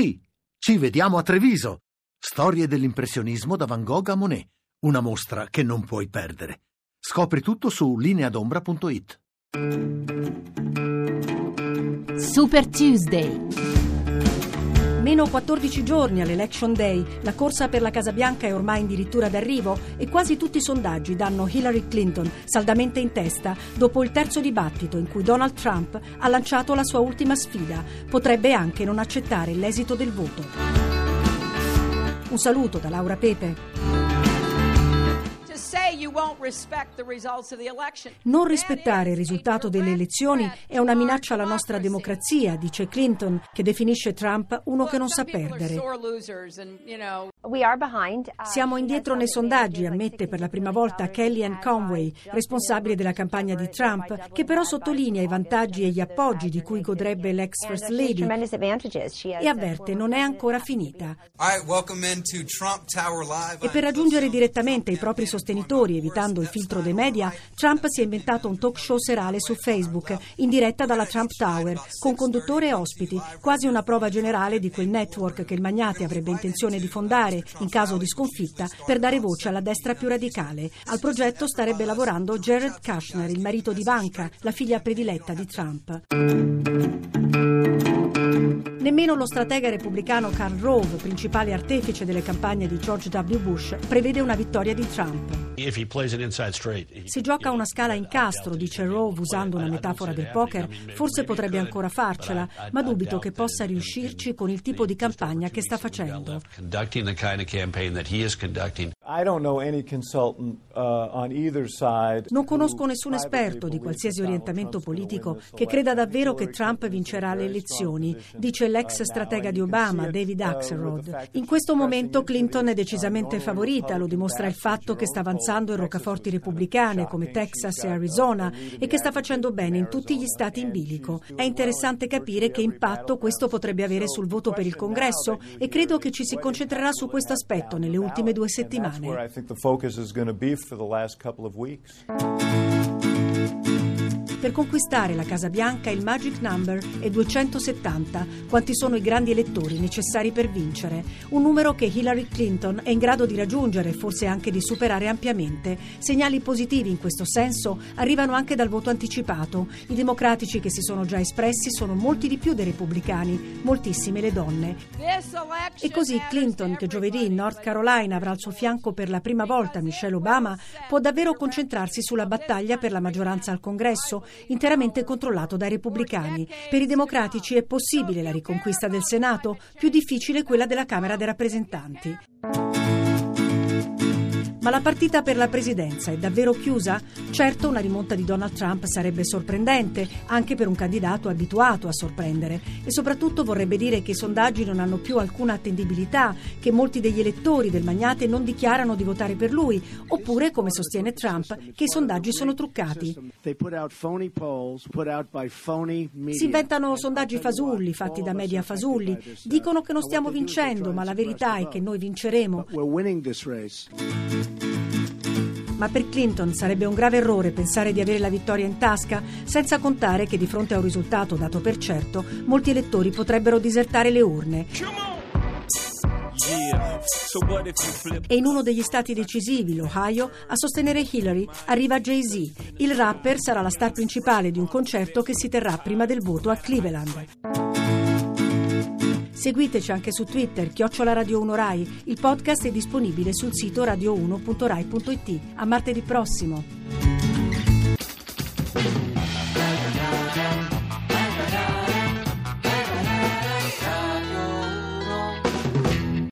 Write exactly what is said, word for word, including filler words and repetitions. Sì, ci vediamo a Treviso. Storie dell'impressionismo da Van Gogh a Monet. Una mostra che non puoi perdere. Scopri tutto su linea d'ombra punto it. Super Tuesday. Meno quattordici giorni all'Election Day, la corsa per la Casa Bianca è ormai addirittura d'arrivo e quasi tutti i sondaggi danno Hillary Clinton saldamente in testa dopo il terzo dibattito in cui Donald Trump ha lanciato la sua ultima sfida. Potrebbe anche non accettare l'esito del voto. Un saluto da Laura Pepe. Non rispettare il risultato delle elezioni è una minaccia alla nostra democrazia, dice Clinton, che definisce Trump uno che non sa perdere. Siamo indietro nei sondaggi, ammette per la prima volta Kellyanne Conway, responsabile della campagna di Trump, che però sottolinea i vantaggi e gli appoggi di cui godrebbe l'ex First Lady e avverte non è ancora finita. E per raggiungere direttamente i propri sostenitori, evitando il filtro dei media, Trump si è inventato un talk show serale su Facebook, in diretta dalla Trump Tower, con conduttore e ospiti, quasi una prova generale di quel network che il Magnate avrebbe intenzione di fondare, in caso di sconfitta, per dare voce alla destra più radicale. Al progetto starebbe lavorando Jared Kushner, il marito di Ivanka, la figlia prediletta di Trump. Nemmeno lo stratega repubblicano Karl Rove, principale artefice delle campagne di George W. Bush, prevede una vittoria di Trump. Se gioca una scala incastro, dice Rove usando una metafora del poker, forse potrebbe ancora farcela, ma dubito che possa riuscirci con il tipo di campagna che sta facendo. Non conosco nessun esperto di qualsiasi orientamento politico che creda davvero che Trump vincerà le elezioni, dice l'ex stratega di Obama, David Axelrod. In questo momento Clinton è decisamente favorita, lo dimostra il fatto che sta avanzando in roccaforti repubblicane come Texas e Arizona e che sta facendo bene in tutti gli stati in bilico. È interessante capire che impatto questo potrebbe avere sul voto per il Congresso e credo che ci si concentrerà su questo aspetto nelle ultime due settimane. Per conquistare la Casa Bianca il magic number è duecentosettanta, quanti sono i grandi elettori necessari per vincere, un numero che Hillary Clinton è in grado di raggiungere e forse anche di superare ampiamente. Segnali positivi in questo senso arrivano anche dal voto anticipato. I democratici che si sono già espressi sono molti di più dei repubblicani, moltissime le donne. E così Clinton, che giovedì in North Carolina avrà al suo fianco per la prima volta Michelle Obama, può davvero concentrarsi sulla battaglia per la maggioranza al Congresso, interamente controllato dai repubblicani. Per i democratici è possibile la riconquista del Senato, più difficile quella della Camera dei rappresentanti. Ma la partita per la presidenza è davvero chiusa? Certo, una rimonta di Donald Trump sarebbe sorprendente, anche per un candidato abituato a sorprendere, e soprattutto vorrebbe dire che i sondaggi non hanno più alcuna attendibilità, che molti degli elettori del Magnate non dichiarano di votare per lui, oppure, come sostiene Trump, che i sondaggi sono truccati. Si inventano sondaggi fasulli, fatti da media fasulli, dicono che non stiamo vincendo, ma la verità è che noi vinceremo. Ma per Clinton sarebbe un grave errore pensare di avere la vittoria in tasca, senza contare che di fronte a un risultato dato per certo, molti elettori potrebbero disertare le urne. E in uno degli stati decisivi, l'Ohio, a sostenere Hillary arriva Jay-Z. Il rapper sarà la star principale di un concerto che si terrà prima del voto a Cleveland. Seguiteci anche su Twitter, chiocciola Radio uno Rai. Il podcast è disponibile sul sito radio uno punto rai punto it. A martedì prossimo!